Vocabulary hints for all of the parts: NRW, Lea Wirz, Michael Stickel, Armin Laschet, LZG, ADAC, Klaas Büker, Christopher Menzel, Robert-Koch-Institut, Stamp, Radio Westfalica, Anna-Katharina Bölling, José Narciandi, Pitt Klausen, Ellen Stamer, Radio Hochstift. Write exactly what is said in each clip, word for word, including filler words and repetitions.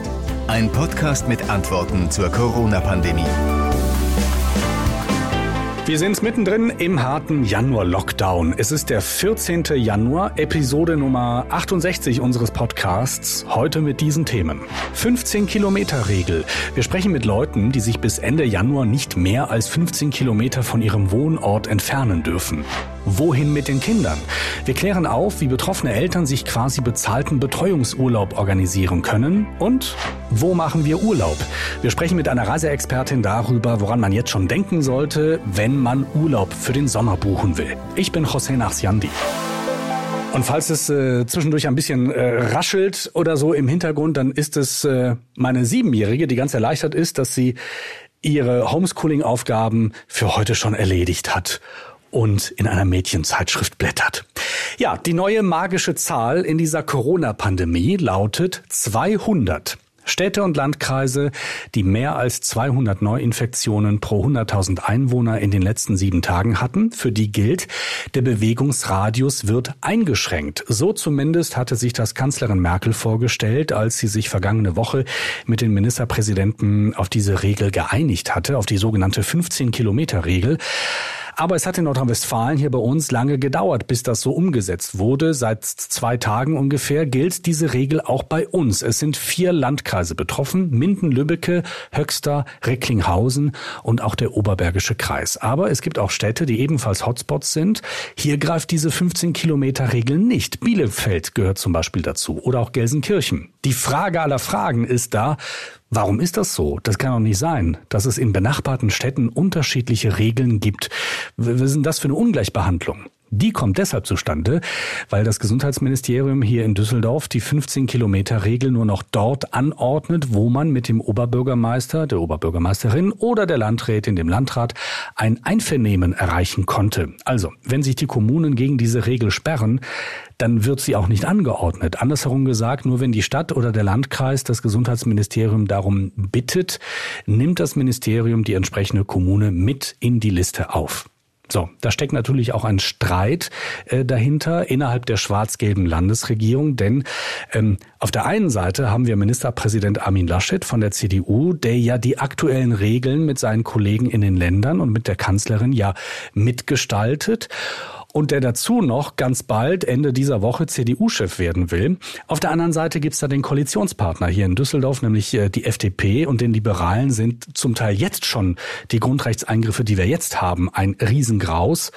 jetzt. Ein Podcast mit Antworten zur Corona-Pandemie. Wir sind mittendrin im harten Januar-Lockdown. Es ist der vierzehnten Januar, Episode Nummer achtundsechzig unseres Podcasts. Heute mit diesen Themen. fünfzehn-Kilometer-Regel. Wir sprechen mit Leuten, die sich bis Ende Januar nicht mehr als fünfzehn Kilometer von ihrem Wohnort entfernen dürfen. Wohin mit den Kindern? Wir klären auf, wie betroffene Eltern sich quasi bezahlten Betreuungsurlaub organisieren können. Und wo machen wir Urlaub? Wir sprechen mit einer Reiseexpertin darüber, woran man jetzt schon denken sollte, wenn man Urlaub für den Sommer buchen will. Ich bin José Narciandi. Und falls es äh, zwischendurch ein bisschen äh, raschelt oder so im Hintergrund, dann ist es äh, meine Siebenjährige, die ganz erleichtert ist, dass sie ihre Homeschooling-Aufgaben für heute schon erledigt hat und in einer Mädchenzeitschrift blättert. Ja, die neue magische Zahl in dieser Corona-Pandemie lautet zweihundert. Städte und Landkreise, die mehr als zweihundert Neuinfektionen pro hunderttausend Einwohner in den letzten sieben Tagen hatten, für die gilt, der Bewegungsradius wird eingeschränkt. So zumindest hatte sich das Kanzlerin Merkel vorgestellt, als sie sich vergangene Woche mit den Ministerpräsidenten auf diese Regel geeinigt hatte, auf die sogenannte fünfzehn-Kilometer-Regel. Aber es hat in Nordrhein-Westfalen hier bei uns lange gedauert, bis das so umgesetzt wurde. Seit zwei Tagen ungefähr gilt diese Regel auch bei uns. Es sind vier Landkreise betroffen: Minden, Lübbecke, Höxter, Recklinghausen und auch der Oberbergische Kreis. Aber es gibt auch Städte, die ebenfalls Hotspots sind. Hier greift diese fünfzehn-Kilometer-Regel nicht. Bielefeld gehört zum Beispiel dazu oder auch Gelsenkirchen. Die Frage aller Fragen ist da: Warum ist das so? Das kann doch nicht sein, dass es in benachbarten Städten unterschiedliche Regeln gibt. Was ist denn das für eine Ungleichbehandlung? Die kommt deshalb zustande, weil das Gesundheitsministerium hier in Düsseldorf die fünfzehn-Kilometer-Regel nur noch dort anordnet, wo man mit dem Oberbürgermeister, der Oberbürgermeisterin oder der Landrätin, dem Landrat, ein Einvernehmen erreichen konnte. Also, wenn sich die Kommunen gegen diese Regel sperren, dann wird sie auch nicht angeordnet. Andersherum gesagt, nur wenn die Stadt oder der Landkreis das Gesundheitsministerium darum bittet, nimmt das Ministerium die entsprechende Kommune mit in die Liste auf. So, da steckt natürlich auch ein Streit äh, dahinter innerhalb der schwarz-gelben Landesregierung, denn ähm, auf der einen Seite haben wir Ministerpräsident Armin Laschet von der C D U, der ja die aktuellen Regeln mit seinen Kollegen in den Ländern und mit der Kanzlerin ja mitgestaltet und der dazu noch ganz bald Ende dieser Woche C D U-Chef werden will. Auf der anderen Seite gibt's da den Koalitionspartner hier in Düsseldorf, nämlich äh, die F D P, und den Liberalen sind zum Teil jetzt schon die Grundrechtseingriffe, die wir jetzt haben, ein Riesen Graus.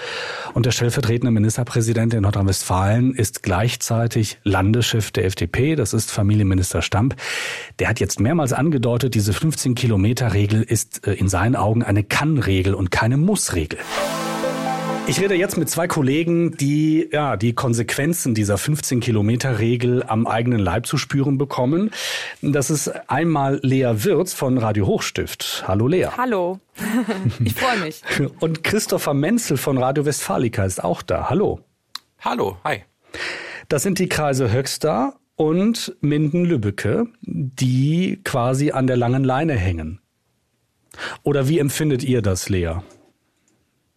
Und der stellvertretende Ministerpräsident in Nordrhein-Westfalen ist gleichzeitig Landeschef der F D P. Das ist Familienminister Stamp. Der hat jetzt mehrmals angedeutet, diese fünfzehn-Kilometer-Regel ist in seinen Augen eine Kann-Regel und keine Muss-Regel. Ich rede jetzt mit zwei Kollegen, die ja die Konsequenzen dieser fünfzehn-Kilometer-Regel am eigenen Leib zu spüren bekommen. Das ist einmal Lea Wirz von Radio Hochstift. Hallo Lea. Hallo, ich freue mich. Und Christopher Menzel von Radio Westfalica ist auch da. Hallo. Hallo, hi. Das sind die Kreise Höxter und Minden-Lübbecke, die quasi an der langen Leine hängen. Oder wie empfindet ihr das, Lea?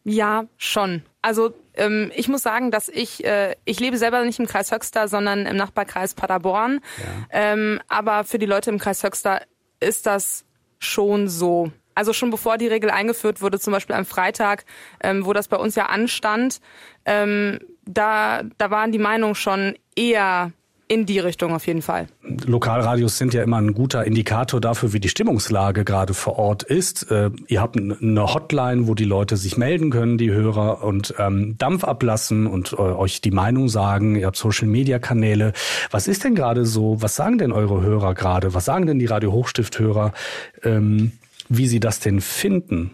Ja, schon. Also ähm, ich muss sagen, dass ich, äh, ich lebe selber nicht im Kreis Höxter, sondern im Nachbarkreis Paderborn. Ja. Ähm, aber für die Leute im Kreis Höxter ist das schon so. Also schon bevor die Regel eingeführt wurde, zum Beispiel am Freitag, ähm, wo das bei uns ja anstand, ähm, da, da waren die Meinungen schon eher in die Richtung auf jeden Fall. Lokalradios sind ja immer ein guter Indikator dafür, wie die Stimmungslage gerade vor Ort ist. Äh, ihr habt eine Hotline, wo die Leute sich melden können, die Hörer, und ähm, Dampf ablassen und äh, euch die Meinung sagen. Ihr habt Social-Media-Kanäle. Was ist denn gerade so, was sagen denn eure Hörer gerade? Was sagen denn die Radio-Hochstift-Hörer, ähm, wie sie das denn finden?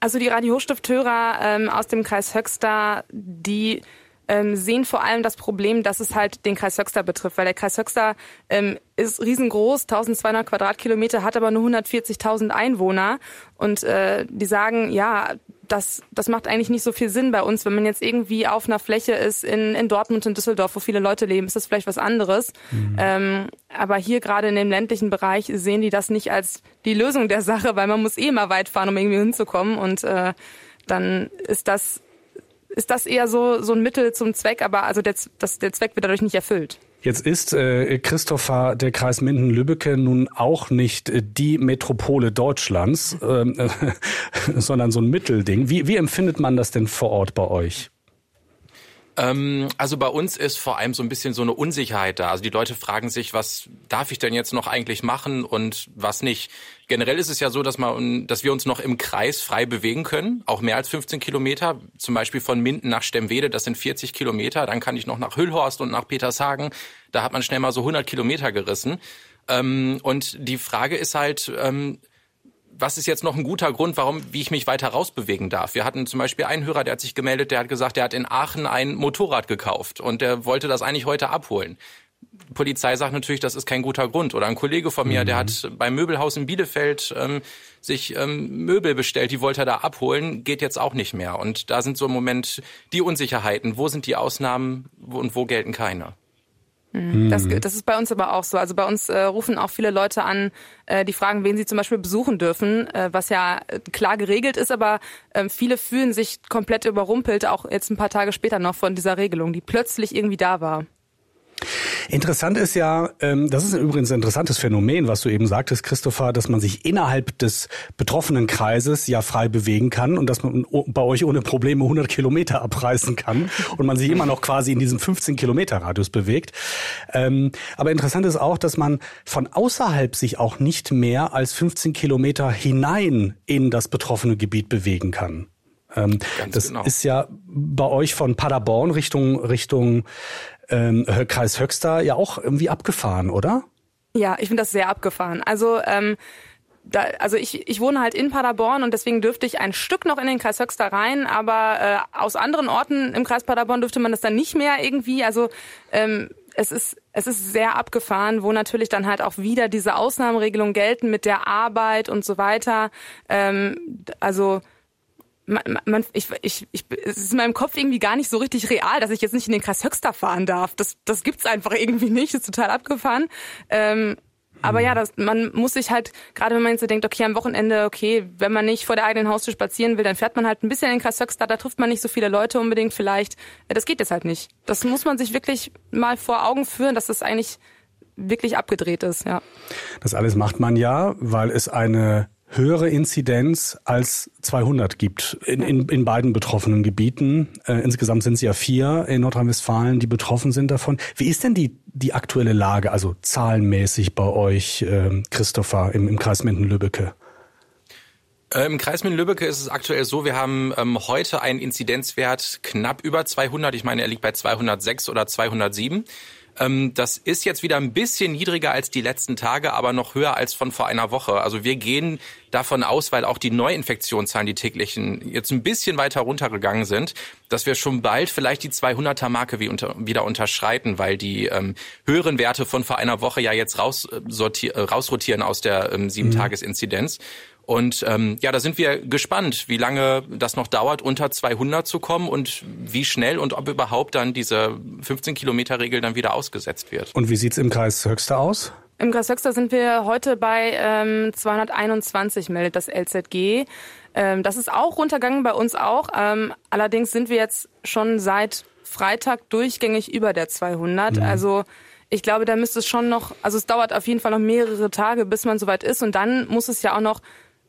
Also die Radio-Hochstift-Hörer ähm, aus dem Kreis Höxter, die Ähm, sehen vor allem das Problem, dass es halt den Kreis Höxter betrifft, weil der Kreis Höxter ähm, ist riesengroß, eintausendzweihundert Quadratkilometer, hat aber nur hundertvierzigtausend Einwohner, und äh, die sagen, ja, das, das macht eigentlich nicht so viel Sinn bei uns, wenn man jetzt irgendwie auf einer Fläche ist in, in Dortmund und Düsseldorf, wo viele Leute leben, ist das vielleicht was anderes. Mhm. Ähm, aber hier gerade in dem ländlichen Bereich sehen die das nicht als die Lösung der Sache, weil man muss eh mal weit fahren, um irgendwie hinzukommen, und äh, dann ist das Ist das eher so, so ein Mittel zum Zweck, aber also der, das, der Zweck wird dadurch nicht erfüllt. Jetzt ist äh, Christopher, der Kreis Minden-Lübbecke, nun auch nicht die Metropole Deutschlands, äh, äh, sondern so ein Mittelding. Wie, wie empfindet man das denn vor Ort bei euch? Also bei uns ist vor allem so ein bisschen so eine Unsicherheit da. Also die Leute fragen sich, was darf ich denn jetzt noch eigentlich machen und was nicht. Generell ist es ja so, dass man, dass wir uns noch im Kreis frei bewegen können, auch mehr als fünfzehn Kilometer. Zum Beispiel von Minden nach Stemwede, das sind vierzig Kilometer. Dann kann ich noch nach Hüllhorst und nach Petershagen. Da hat man schnell mal so hundert Kilometer gerissen. Und die Frage ist halt, was ist jetzt noch ein guter Grund, warum, wie ich mich weiter rausbewegen darf? Wir hatten zum Beispiel einen Hörer, der hat sich gemeldet, der hat gesagt, der hat in Aachen ein Motorrad gekauft und der wollte das eigentlich heute abholen. Die Polizei sagt natürlich, das ist kein guter Grund. Oder ein Kollege von mir, mhm. der hat beim Möbelhaus in Bielefeld ähm, sich ähm, Möbel bestellt, die wollte er da abholen, geht jetzt auch nicht mehr. Und da sind so im Moment die Unsicherheiten. Wo sind die Ausnahmen und wo gelten keine? Das, das ist bei uns aber auch so. Also bei uns äh, rufen auch viele Leute an, äh, die fragen, wen sie zum Beispiel besuchen dürfen, äh, was ja klar geregelt ist, aber äh, viele fühlen sich komplett überrumpelt, auch jetzt ein paar Tage später noch von dieser Regelung, die plötzlich irgendwie da war. Interessant ist ja, ähm, das ist übrigens ein interessantes Phänomen, was du eben sagtest, Christopher, dass man sich innerhalb des betroffenen Kreises ja frei bewegen kann und dass man bei euch ohne Probleme hundert Kilometer abreißen kann und man sich immer noch quasi in diesem fünfzehn Kilometer Radius bewegt. Ähm, aber interessant ist auch, dass man von außerhalb sich auch nicht mehr als fünfzehn Kilometer hinein in das betroffene Gebiet bewegen kann. Ähm, das genau. ist ja bei euch von Paderborn Richtung Richtung Ähm, Kreis Höxter ja auch irgendwie abgefahren, oder? Ja, ich finde das sehr abgefahren. Also ähm, da, also ich ich wohne halt in Paderborn und deswegen dürfte ich ein Stück noch in den Kreis Höxter rein, aber äh, aus anderen Orten im Kreis Paderborn dürfte man das dann nicht mehr irgendwie. Also ähm, es ist es ist sehr abgefahren, wo natürlich dann halt auch wieder diese Ausnahmeregelungen gelten mit der Arbeit und so weiter. Ähm, also Man, man, ich, ich, ich, es ist in meinem Kopf irgendwie gar nicht so richtig real, dass ich jetzt nicht in den Kreis Höxter fahren darf. Das, das gibt's einfach irgendwie nicht. Das ist total abgefahren. Ähm, aber ja, das, man muss sich halt, gerade wenn man jetzt so denkt, okay, am Wochenende, okay, wenn man nicht vor der eigenen Haustür spazieren will, dann fährt man halt ein bisschen in den Kreis Höxter, da trifft man nicht so viele Leute unbedingt vielleicht. Das geht jetzt halt nicht. Das muss man sich wirklich mal vor Augen führen, dass das eigentlich wirklich abgedreht ist, ja. Das alles macht man ja, weil es eine höhere Inzidenz als zweihundert gibt in, in, in beiden betroffenen Gebieten. Äh, insgesamt sind es ja vier in Nordrhein-Westfalen, die betroffen sind davon. Wie ist denn die, die aktuelle Lage, also zahlenmäßig bei euch, äh, Christopher, im, im Kreis Minden-Lübbecke? Im Kreis Minden-Lübbecke ist es aktuell so, wir haben ähm, heute einen Inzidenzwert knapp über zweihundert. Ich meine, er liegt bei zweihundertsechs oder zweihundertsieben. Das ist jetzt wieder ein bisschen niedriger als die letzten Tage, aber noch höher als von vor einer Woche. Also wir gehen davon aus, weil auch die Neuinfektionszahlen, die täglichen, jetzt ein bisschen weiter runtergegangen sind, dass wir schon bald vielleicht die zweihunderter Marke wie unter, wieder unterschreiten, weil die ähm, höheren Werte von vor einer Woche ja jetzt raus, sortier, äh, rausrotieren aus der ähm, Sieben-Tages-Inzidenz. Und ähm, ja, da sind wir gespannt, wie lange das noch dauert, unter zweihundert zu kommen und wie schnell und ob überhaupt dann diese fünfzehn-Kilometer-Regel dann wieder ausgesetzt wird. Und wie sieht's im Kreis Höxter aus? Im Kreis Höxter sind wir heute bei ähm, zweihunderteinundzwanzig, meldet das L Z G. Ähm, das ist auch runtergegangen, bei uns auch. Ähm, allerdings sind wir jetzt schon seit Freitag durchgängig über der zweihundert. Mhm. Also ich glaube, da müsste es schon noch, also es dauert auf jeden Fall noch mehrere Tage, bis man soweit ist. Und dann muss es ja auch noch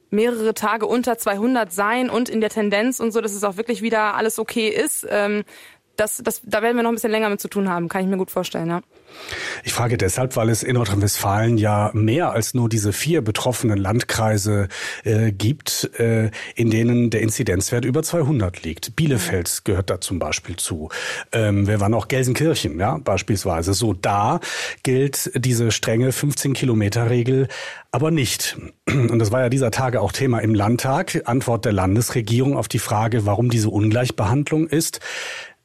mehrere Tage unter zweihundert sein und in der Tendenz und so, dass es auch wirklich wieder alles okay ist. Ähm, das, das, da werden wir noch ein bisschen länger mit zu tun haben, kann ich mir gut vorstellen, ja. Ich frage deshalb, weil es in Nordrhein-Westfalen ja mehr als nur diese vier betroffenen Landkreise äh, gibt, äh, in denen der Inzidenzwert über zweihundert liegt. Bielefeld gehört da zum Beispiel zu. Ähm, wir waren auch Gelsenkirchen, ja, beispielsweise. So, da gilt diese strenge fünfzehn-Kilometer-Regel aber nicht. Und das war ja dieser Tage auch Thema im Landtag. Antwort der Landesregierung auf die Frage, warum diese Ungleichbehandlung ist.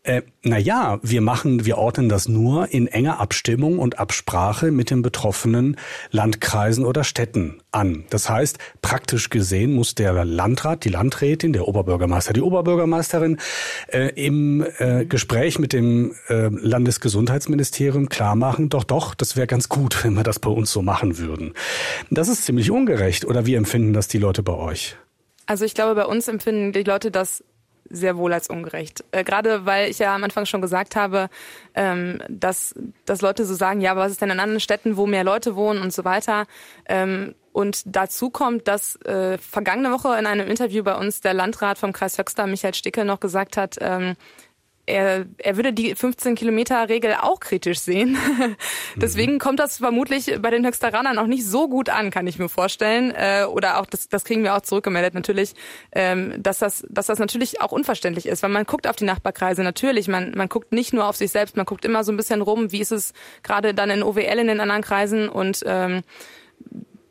Äh, naja, wir machen, wir ordnen das nur in enger Abstimmung und Absprache mit den betroffenen Landkreisen oder Städten an. Das heißt, praktisch gesehen muss der Landrat, die Landrätin, der Oberbürgermeister, die Oberbürgermeisterin äh, im äh, Gespräch mit dem äh, Landesgesundheitsministerium klar machen, doch, doch, das wäre ganz gut, wenn wir das bei uns so machen würden. Das ist ziemlich ungerecht, oder wie empfinden das die Leute bei euch? Also ich glaube, bei uns empfinden die Leute das sehr wohl als ungerecht. Äh, gerade weil ich ja am Anfang schon gesagt habe, ähm, dass, dass Leute so sagen, ja, aber was ist denn in anderen Städten, wo mehr Leute wohnen und so weiter. Ähm, und dazu kommt, dass äh, vergangene Woche in einem Interview bei uns der Landrat vom Kreis Höxter, Michael Stickel, noch gesagt hat, ähm, Er, er würde die fünfzehn-Kilometer-Regel auch kritisch sehen. Deswegen kommt das vermutlich bei den Höchsteranern auch nicht so gut an, kann ich mir vorstellen. Äh, oder auch, das, das kriegen wir auch zurückgemeldet natürlich, ähm, dass das dass das natürlich auch unverständlich ist. Weil man guckt auf die Nachbarkreise natürlich, man man guckt nicht nur auf sich selbst, man guckt immer so ein bisschen rum, wie ist es gerade dann in O W L in den anderen Kreisen. Und ähm,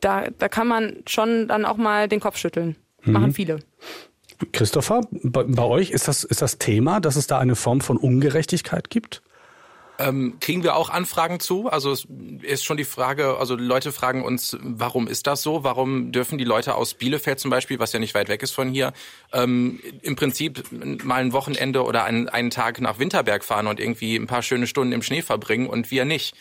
da, da kann man schon dann auch mal den Kopf schütteln. Mhm. Machen viele. Christopher, bei, bei euch ist das, ist das Thema, dass es da eine Form von Ungerechtigkeit gibt? Ähm, kriegen wir auch Anfragen zu? Also es ist schon die Frage, also Leute fragen uns, warum ist das so? Warum dürfen die Leute aus Bielefeld zum Beispiel, was ja nicht weit weg ist von hier, ähm, im Prinzip mal ein Wochenende oder einen, einen Tag nach Winterberg fahren und irgendwie ein paar schöne Stunden im Schnee verbringen und wir nicht?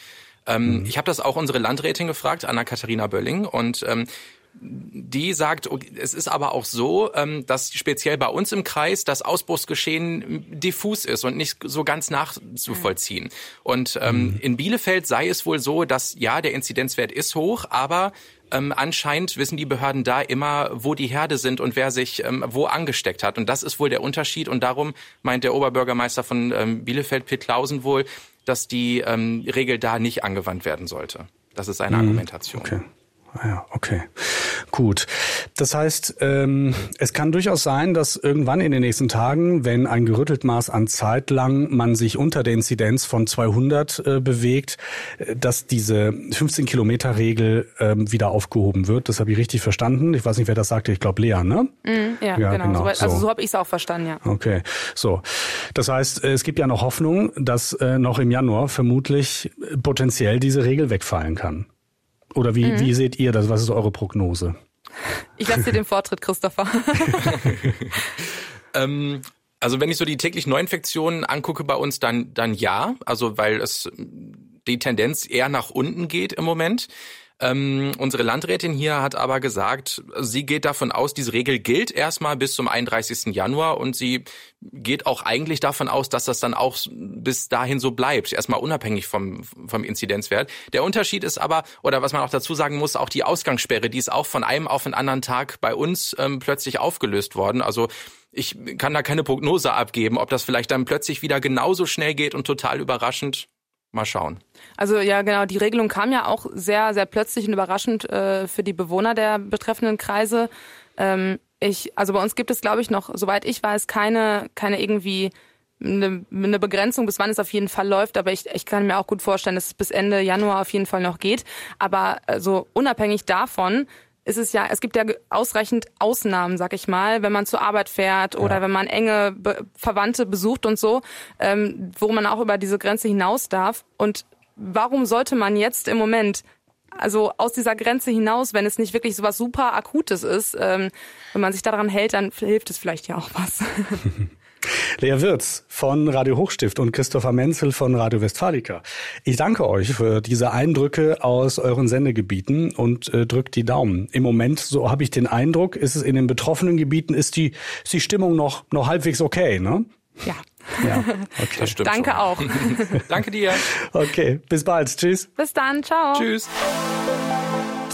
Ähm, mhm. Ich habe das auch unsere Landrätin gefragt, Anna-Katharina Bölling, und ähm, die sagt, es ist aber auch so, dass speziell bei uns im Kreis das Ausbruchsgeschehen diffus ist und nicht so ganz nachzuvollziehen. Und in Bielefeld sei es wohl so, dass ja, der Inzidenzwert ist hoch, aber ähm, anscheinend wissen die Behörden da immer, wo die Herde sind und wer sich ähm, wo angesteckt hat. Und das ist wohl der Unterschied. Und darum meint der Oberbürgermeister von ähm, Bielefeld, Pitt Klausen, wohl, dass die ähm, Regel da nicht angewandt werden sollte. Das ist eine mhm. Argumentation. Okay. Ah ja, okay. Gut. Das heißt, ähm, es kann durchaus sein, dass irgendwann in den nächsten Tagen, wenn ein gerüttelt Maß an Zeit lang man sich unter der Inzidenz von zweihundert äh, bewegt, dass diese fünfzehn-Kilometer-Regel ähm, wieder aufgehoben wird. Das habe ich richtig verstanden. Ich weiß nicht, wer das sagte. Ich glaube, Lea, ne? Mhm, ja, ja, genau. genau. Also so habe ich es auch verstanden, ja. Okay, so. Das heißt, es gibt ja noch Hoffnung, dass äh, noch im Januar vermutlich potenziell diese Regel wegfallen kann. Oder wie, mhm. wie seht ihr das? Was ist eure Prognose? Ich lasse dir den Vortritt, Christopher. ähm, also wenn ich so die täglich Neuinfektionen angucke bei uns, dann dann ja. Also weil es die Tendenz eher nach unten geht im Moment. Ähm, unsere Landrätin hier hat aber gesagt, sie geht davon aus, diese Regel gilt erstmal bis zum einunddreißigsten Januar und sie geht auch eigentlich davon aus, dass das dann auch bis dahin so bleibt, erstmal unabhängig vom vom Inzidenzwert. Der Unterschied ist aber, oder was man auch dazu sagen muss, auch die Ausgangssperre, die ist auch von einem auf den anderen Tag bei uns ähm, plötzlich aufgelöst worden. Also ich kann da keine Prognose abgeben, ob das vielleicht dann plötzlich wieder genauso schnell geht und total überraschend. Mal schauen. Also ja, genau, die Regelung kam ja auch sehr, sehr plötzlich und überraschend äh, für die Bewohner der betreffenden Kreise. Ähm, ich, also bei uns gibt es, glaube ich, noch, soweit ich weiß, keine, keine irgendwie eine, eine Begrenzung, bis wann es auf jeden Fall läuft. Aber ich, ich kann mir auch gut vorstellen, dass es bis Ende Januar auf jeden Fall noch geht. Aber so also, unabhängig davon ist es ja, es gibt ja ausreichend Ausnahmen, sag ich mal, wenn man zur Arbeit fährt oder ja. wenn man enge Be- Verwandte besucht und so, ähm, wo man auch über diese Grenze hinaus darf. Und warum sollte man jetzt im Moment, also aus dieser Grenze hinaus, wenn es nicht wirklich sowas super Akutes ist, ähm, wenn man sich daran hält, dann hilft es vielleicht ja auch was. Lea Wirz von Radio Hochstift und Christopher Menzel von Radio Westfalica. Ich danke euch für diese Eindrücke aus euren Sendegebieten und äh, drückt die Daumen. Im Moment, so habe ich den Eindruck, ist es in den betroffenen Gebieten, ist die, ist die Stimmung noch, noch halbwegs okay, ne? Ja. Ja, okay. Das stimmt. Danke schon. Auch. Danke dir. Okay, bis bald. Tschüss. Bis dann. Ciao. Tschüss.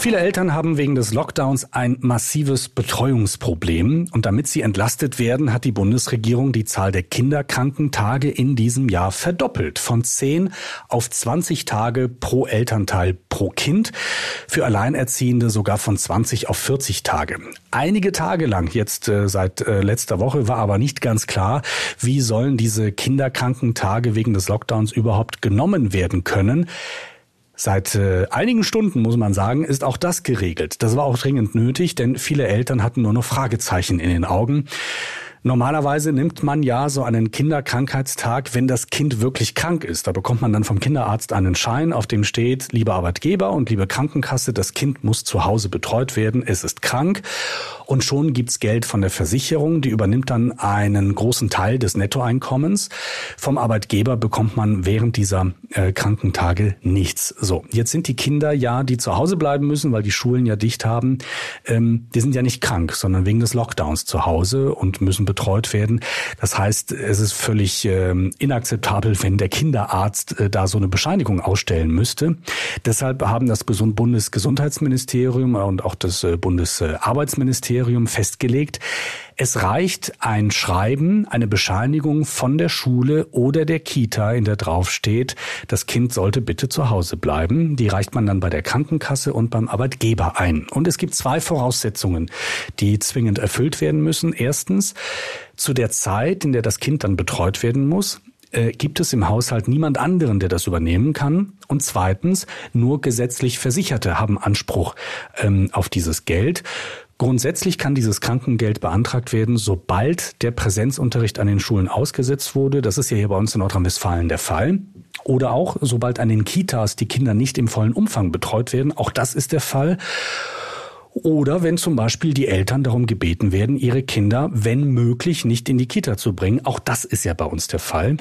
Viele Eltern haben wegen des Lockdowns ein massives Betreuungsproblem. Und damit sie entlastet werden, hat die Bundesregierung die Zahl der Kinderkrankentage in diesem Jahr verdoppelt. Von zehn auf zwanzig Tage pro Elternteil pro Kind. Für Alleinerziehende sogar von zwanzig auf vierzig Tage. Einige Tage lang, jetzt äh, seit äh, letzter Woche, war aber nicht ganz klar, wie sollen diese Kinderkrankentage wegen des Lockdowns überhaupt genommen werden können. Seit äh, einigen Stunden, muss man sagen, ist auch das geregelt. Das war auch dringend nötig, denn viele Eltern hatten nur noch Fragezeichen in den Augen. Normalerweise nimmt man ja so einen Kinderkrankheitstag, wenn das Kind wirklich krank ist. Da bekommt man dann vom Kinderarzt einen Schein, auf dem steht, lieber Arbeitgeber und liebe Krankenkasse, das Kind muss zu Hause betreut werden, es ist krank. Und schon gibt's Geld von der Versicherung, die übernimmt dann einen großen Teil des Nettoeinkommens. Vom Arbeitgeber bekommt man während dieser äh, Krankentage nichts. So, jetzt sind die Kinder ja, die zu Hause bleiben müssen, weil die Schulen ja dicht haben, ähm, die sind ja nicht krank, sondern wegen des Lockdowns zu Hause und müssen betreut betreut werden. Das heißt, es ist völlig ähm, inakzeptabel, wenn der Kinderarzt äh, da so eine Bescheinigung ausstellen müsste. Deshalb haben das Bundesgesundheitsministerium und auch das äh, Bundesarbeitsministerium festgelegt, es reicht ein Schreiben, eine Bescheinigung von der Schule oder der Kita, in der drauf steht, das Kind sollte bitte zu Hause bleiben. Die reicht man dann bei der Krankenkasse und beim Arbeitgeber ein. Und es gibt zwei Voraussetzungen, die zwingend erfüllt werden müssen. Erstens, zu der Zeit, in der das Kind dann betreut werden muss, äh, gibt es im Haushalt niemand anderen, der das übernehmen kann. Und zweitens, nur gesetzlich Versicherte haben Anspruch ähm, auf dieses Geld. Grundsätzlich kann dieses Krankengeld beantragt werden, sobald der Präsenzunterricht an den Schulen ausgesetzt wurde. Das ist ja hier bei uns in Nordrhein-Westfalen der Fall. Oder auch, sobald an den Kitas die Kinder nicht im vollen Umfang betreut werden. Auch das ist der Fall. Oder wenn zum Beispiel die Eltern darum gebeten werden, ihre Kinder, wenn möglich, nicht in die Kita zu bringen. Auch das ist ja bei uns der Fall.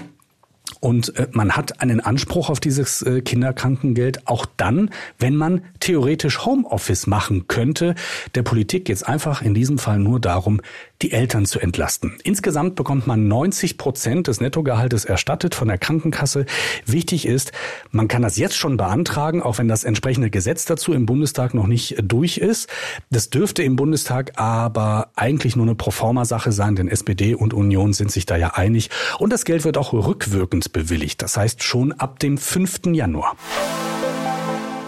Und man hat einen Anspruch auf dieses Kinderkrankengeld auch dann, wenn man theoretisch Homeoffice machen könnte. Der Politik geht es einfach in diesem Fall nur darum, die Eltern zu entlasten. Insgesamt bekommt man neunzig Prozent des Nettogehaltes erstattet von der Krankenkasse. Wichtig ist, man kann das jetzt schon beantragen, auch wenn das entsprechende Gesetz dazu im Bundestag noch nicht durch ist. Das dürfte im Bundestag aber eigentlich nur eine Proforma-Sache sein, denn S P D und Union sind sich da ja einig. Und das Geld wird auch rückwirkend bewilligt. Das heißt schon ab dem fünften Januar.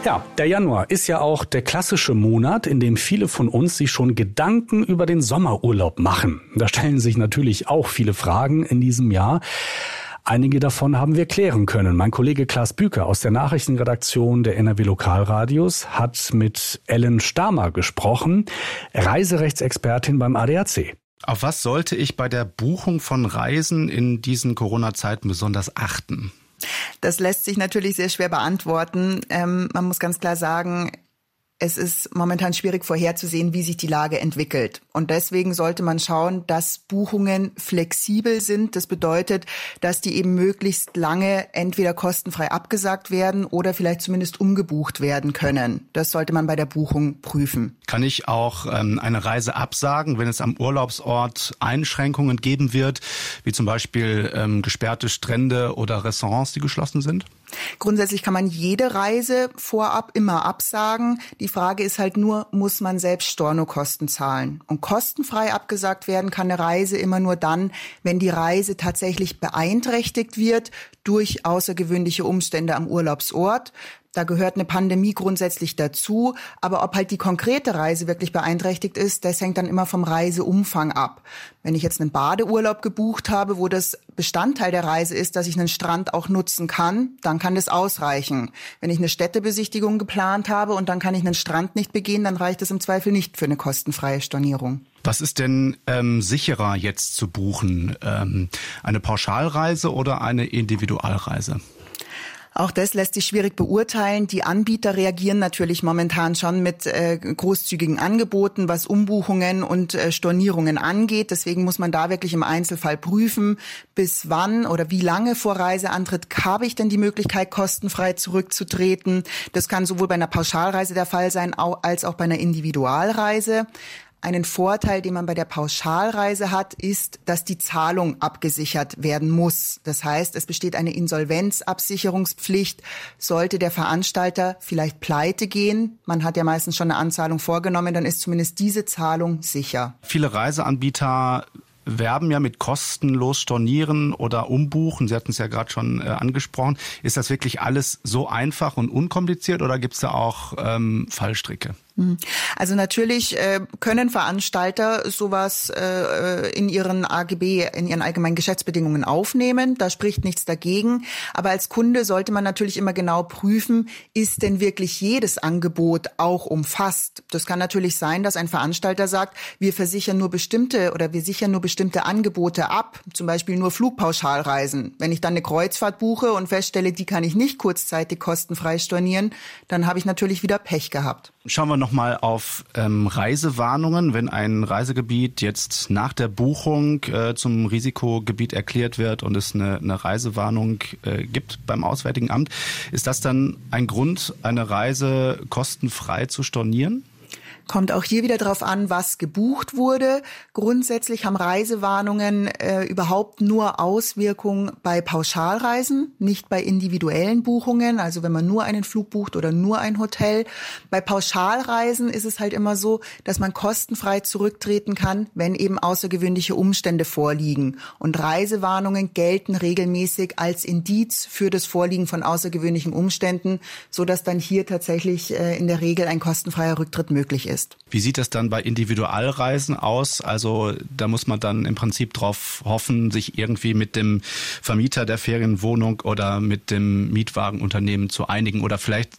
Ja, der Januar ist ja auch der klassische Monat, in dem viele von uns sich schon Gedanken über den Sommerurlaub machen. Da stellen sich natürlich auch viele Fragen in diesem Jahr. Einige davon haben wir klären können. Mein Kollege Klaas Büker aus der Nachrichtenredaktion der N R W Lokalradios hat mit Ellen Stamer gesprochen, Reiserechtsexpertin beim A D A C. Auf was sollte ich bei der Buchung von Reisen in diesen Corona-Zeiten besonders achten? Das lässt sich natürlich sehr schwer beantworten. Ähm, man muss ganz klar sagen, es ist momentan schwierig vorherzusehen, wie sich die Lage entwickelt. Und deswegen sollte man schauen, dass Buchungen flexibel sind. Das bedeutet, dass die eben möglichst lange entweder kostenfrei abgesagt werden oder vielleicht zumindest umgebucht werden können. Das sollte man bei der Buchung prüfen. Kann ich auch ähm, eine Reise absagen, wenn es am Urlaubsort Einschränkungen geben wird, wie zum Beispiel ähm, gesperrte Strände oder Restaurants, die geschlossen sind? Grundsätzlich kann man jede Reise vorab immer absagen. Die Frage ist halt nur, muss man selbst Stornokosten zahlen? Und kostenfrei abgesagt werden kann eine Reise immer nur dann, wenn die Reise tatsächlich beeinträchtigt wird durch außergewöhnliche Umstände am Urlaubsort. Da gehört eine Pandemie grundsätzlich dazu. Aber ob halt die konkrete Reise wirklich beeinträchtigt ist, das hängt dann immer vom Reiseumfang ab. Wenn ich jetzt einen Badeurlaub gebucht habe, wo das Bestandteil der Reise ist, dass ich einen Strand auch nutzen kann, dann kann das ausreichen. Wenn ich eine Städtebesichtigung geplant habe und dann kann ich einen Strand nicht begehen, dann reicht das im Zweifel nicht für eine kostenfreie Stornierung. Was ist denn ähm, sicherer jetzt zu buchen? Ähm, eine Pauschalreise oder eine Individualreise? Auch das lässt sich schwierig beurteilen. Die Anbieter reagieren natürlich momentan schon mit äh, großzügigen Angeboten, was Umbuchungen und äh, Stornierungen angeht. Deswegen muss man da wirklich im Einzelfall prüfen, bis wann oder wie lange vor Reiseantritt habe ich denn die Möglichkeit, kostenfrei zurückzutreten. Das kann sowohl bei einer Pauschalreise der Fall sein, als auch bei einer Individualreise. Einen Vorteil, den man bei der Pauschalreise hat, ist, dass die Zahlung abgesichert werden muss. Das heißt, es besteht eine Insolvenzabsicherungspflicht. Sollte der Veranstalter vielleicht pleite gehen, man hat ja meistens schon eine Anzahlung vorgenommen, dann ist zumindest diese Zahlung sicher. Viele Reiseanbieter werben ja mit kostenlos stornieren oder umbuchen. Sie hatten es ja gerade schon äh, angesprochen. Ist das wirklich alles so einfach und unkompliziert oder gibt es da auch ähm, Fallstricke? Also natürlich äh, können Veranstalter sowas äh, in ihren A G B, in ihren allgemeinen Geschäftsbedingungen aufnehmen. Da spricht nichts dagegen. Aber als Kunde sollte man natürlich immer genau prüfen, ist denn wirklich jedes Angebot auch umfasst? Das kann natürlich sein, dass ein Veranstalter sagt, wir versichern nur bestimmte oder wir sichern nur bestimmte Angebote ab, zum Beispiel nur Flugpauschalreisen. Wenn ich dann eine Kreuzfahrt buche und feststelle, die kann ich nicht kurzzeitig kostenfrei stornieren, dann habe ich natürlich wieder Pech gehabt. Schauen wir noch mal auf ähm, Reisewarnungen. Wenn ein Reisegebiet jetzt nach der Buchung äh, zum Risikogebiet erklärt wird und es eine, eine Reisewarnung äh, gibt beim Auswärtigen Amt, ist das dann ein Grund, eine Reise kostenfrei zu stornieren? Kommt auch hier wieder drauf an, was gebucht wurde. Grundsätzlich haben Reisewarnungen äh, überhaupt nur Auswirkungen bei Pauschalreisen, nicht bei individuellen Buchungen, also wenn man nur einen Flug bucht oder nur ein Hotel. Bei Pauschalreisen ist es halt immer so, dass man kostenfrei zurücktreten kann, wenn eben außergewöhnliche Umstände vorliegen. Und Reisewarnungen gelten regelmäßig als Indiz für das Vorliegen von außergewöhnlichen Umständen, sodass dann hier tatsächlich äh, in der Regel ein kostenfreier Rücktritt möglich ist. Wie sieht das dann bei Individualreisen aus? Also da muss man dann im Prinzip drauf hoffen, sich irgendwie mit dem Vermieter der Ferienwohnung oder mit dem Mietwagenunternehmen zu einigen oder vielleicht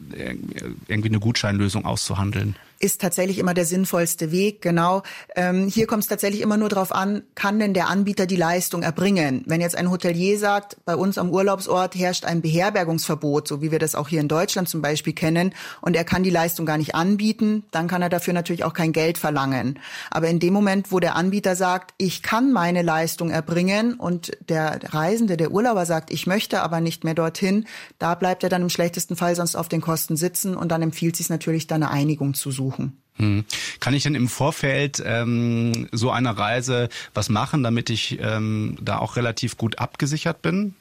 irgendwie eine Gutscheinlösung auszuhandeln. Ist tatsächlich immer der sinnvollste Weg, genau. Ähm, hier kommt es tatsächlich immer nur darauf an, kann denn der Anbieter die Leistung erbringen? Wenn jetzt ein Hotelier sagt, bei uns am Urlaubsort herrscht ein Beherbergungsverbot, so wie wir das auch hier in Deutschland zum Beispiel kennen, und er kann die Leistung gar nicht anbieten, dann kann er dafür natürlich auch kein Geld verlangen. Aber in dem Moment, wo der Anbieter sagt, ich kann meine Leistung erbringen und der Reisende, der Urlauber sagt, ich möchte aber nicht mehr dorthin, da bleibt er dann im schlechtesten Fall sonst auf den Kosten sitzen und dann empfiehlt sich natürlich, da eine Einigung zu suchen. Hm. Kann ich denn im Vorfeld ähm, so einer Reise was machen, damit ich ähm, da auch relativ gut abgesichert bin?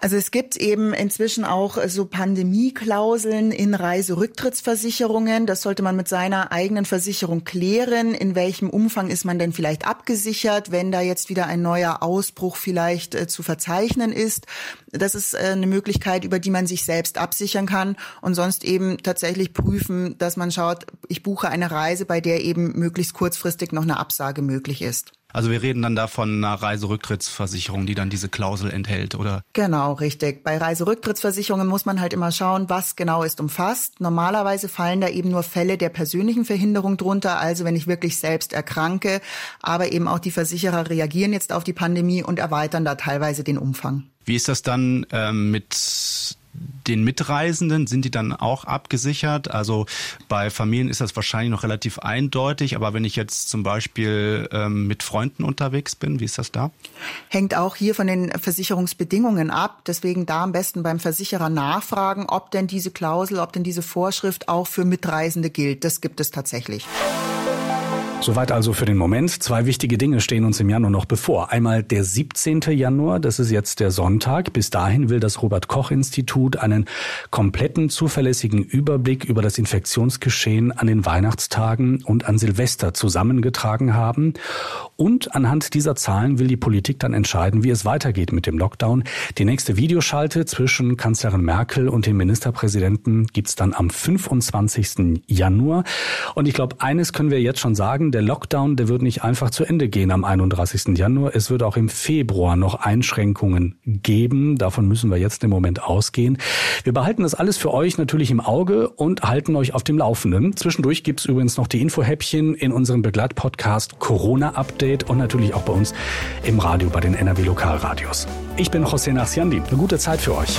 Also es gibt eben inzwischen auch so Pandemieklauseln in Reiserücktrittsversicherungen. Das sollte man mit seiner eigenen Versicherung klären. In welchem Umfang ist man denn vielleicht abgesichert, wenn da jetzt wieder ein neuer Ausbruch vielleicht äh, zu verzeichnen ist? Das ist äh, eine Möglichkeit, über die man sich selbst absichern kann und sonst eben tatsächlich prüfen, dass man schaut, ich buche eine Reise, bei der eben möglichst kurzfristig noch eine Absage möglich ist. Also wir reden dann da von einer Reiserücktrittsversicherung, die dann diese Klausel enthält, oder? Genau, richtig. Bei Reiserücktrittsversicherungen muss man halt immer schauen, was genau ist umfasst. Normalerweise fallen da eben nur Fälle der persönlichen Verhinderung drunter, also wenn ich wirklich selbst erkranke. Aber eben auch die Versicherer reagieren jetzt auf die Pandemie und erweitern da teilweise den Umfang. Wie ist das dann ähm, mit den Mitreisenden? Sind die dann auch abgesichert? Also bei Familien ist das wahrscheinlich noch relativ eindeutig, aber wenn ich jetzt zum Beispiel ähm, mit Freunden unterwegs bin, wie ist das da? Hängt auch hier von den Versicherungsbedingungen ab. Deswegen da am besten beim Versicherer nachfragen, ob denn diese Klausel, ob denn diese Vorschrift auch für Mitreisende gilt. Das gibt es tatsächlich. Soweit also für den Moment. Zwei wichtige Dinge stehen uns im Januar noch bevor. Einmal der siebzehnten Januar, das ist jetzt der Sonntag. Bis dahin will das Robert-Koch-Institut einen kompletten, zuverlässigen Überblick über das Infektionsgeschehen an den Weihnachtstagen und an Silvester zusammengetragen haben. Und anhand dieser Zahlen will die Politik dann entscheiden, wie es weitergeht mit dem Lockdown. Die nächste Videoschalte zwischen Kanzlerin Merkel und dem Ministerpräsidenten gibt's dann am fünfundzwanzigsten Januar. Und ich glaube, eines können wir jetzt schon sagen. Der Lockdown, der wird nicht einfach zu Ende gehen am einunddreißigsten Januar. Es wird auch im Februar noch Einschränkungen geben. Davon müssen wir jetzt im Moment ausgehen. Wir behalten das alles für euch natürlich im Auge und halten euch auf dem Laufenden. Zwischendurch gibt es übrigens noch die Infohäppchen in unserem Begleitpodcast Corona-Update und natürlich auch bei uns im Radio, bei den N R W-Lokalradios. Ich bin José Narciandi. Eine gute Zeit für euch.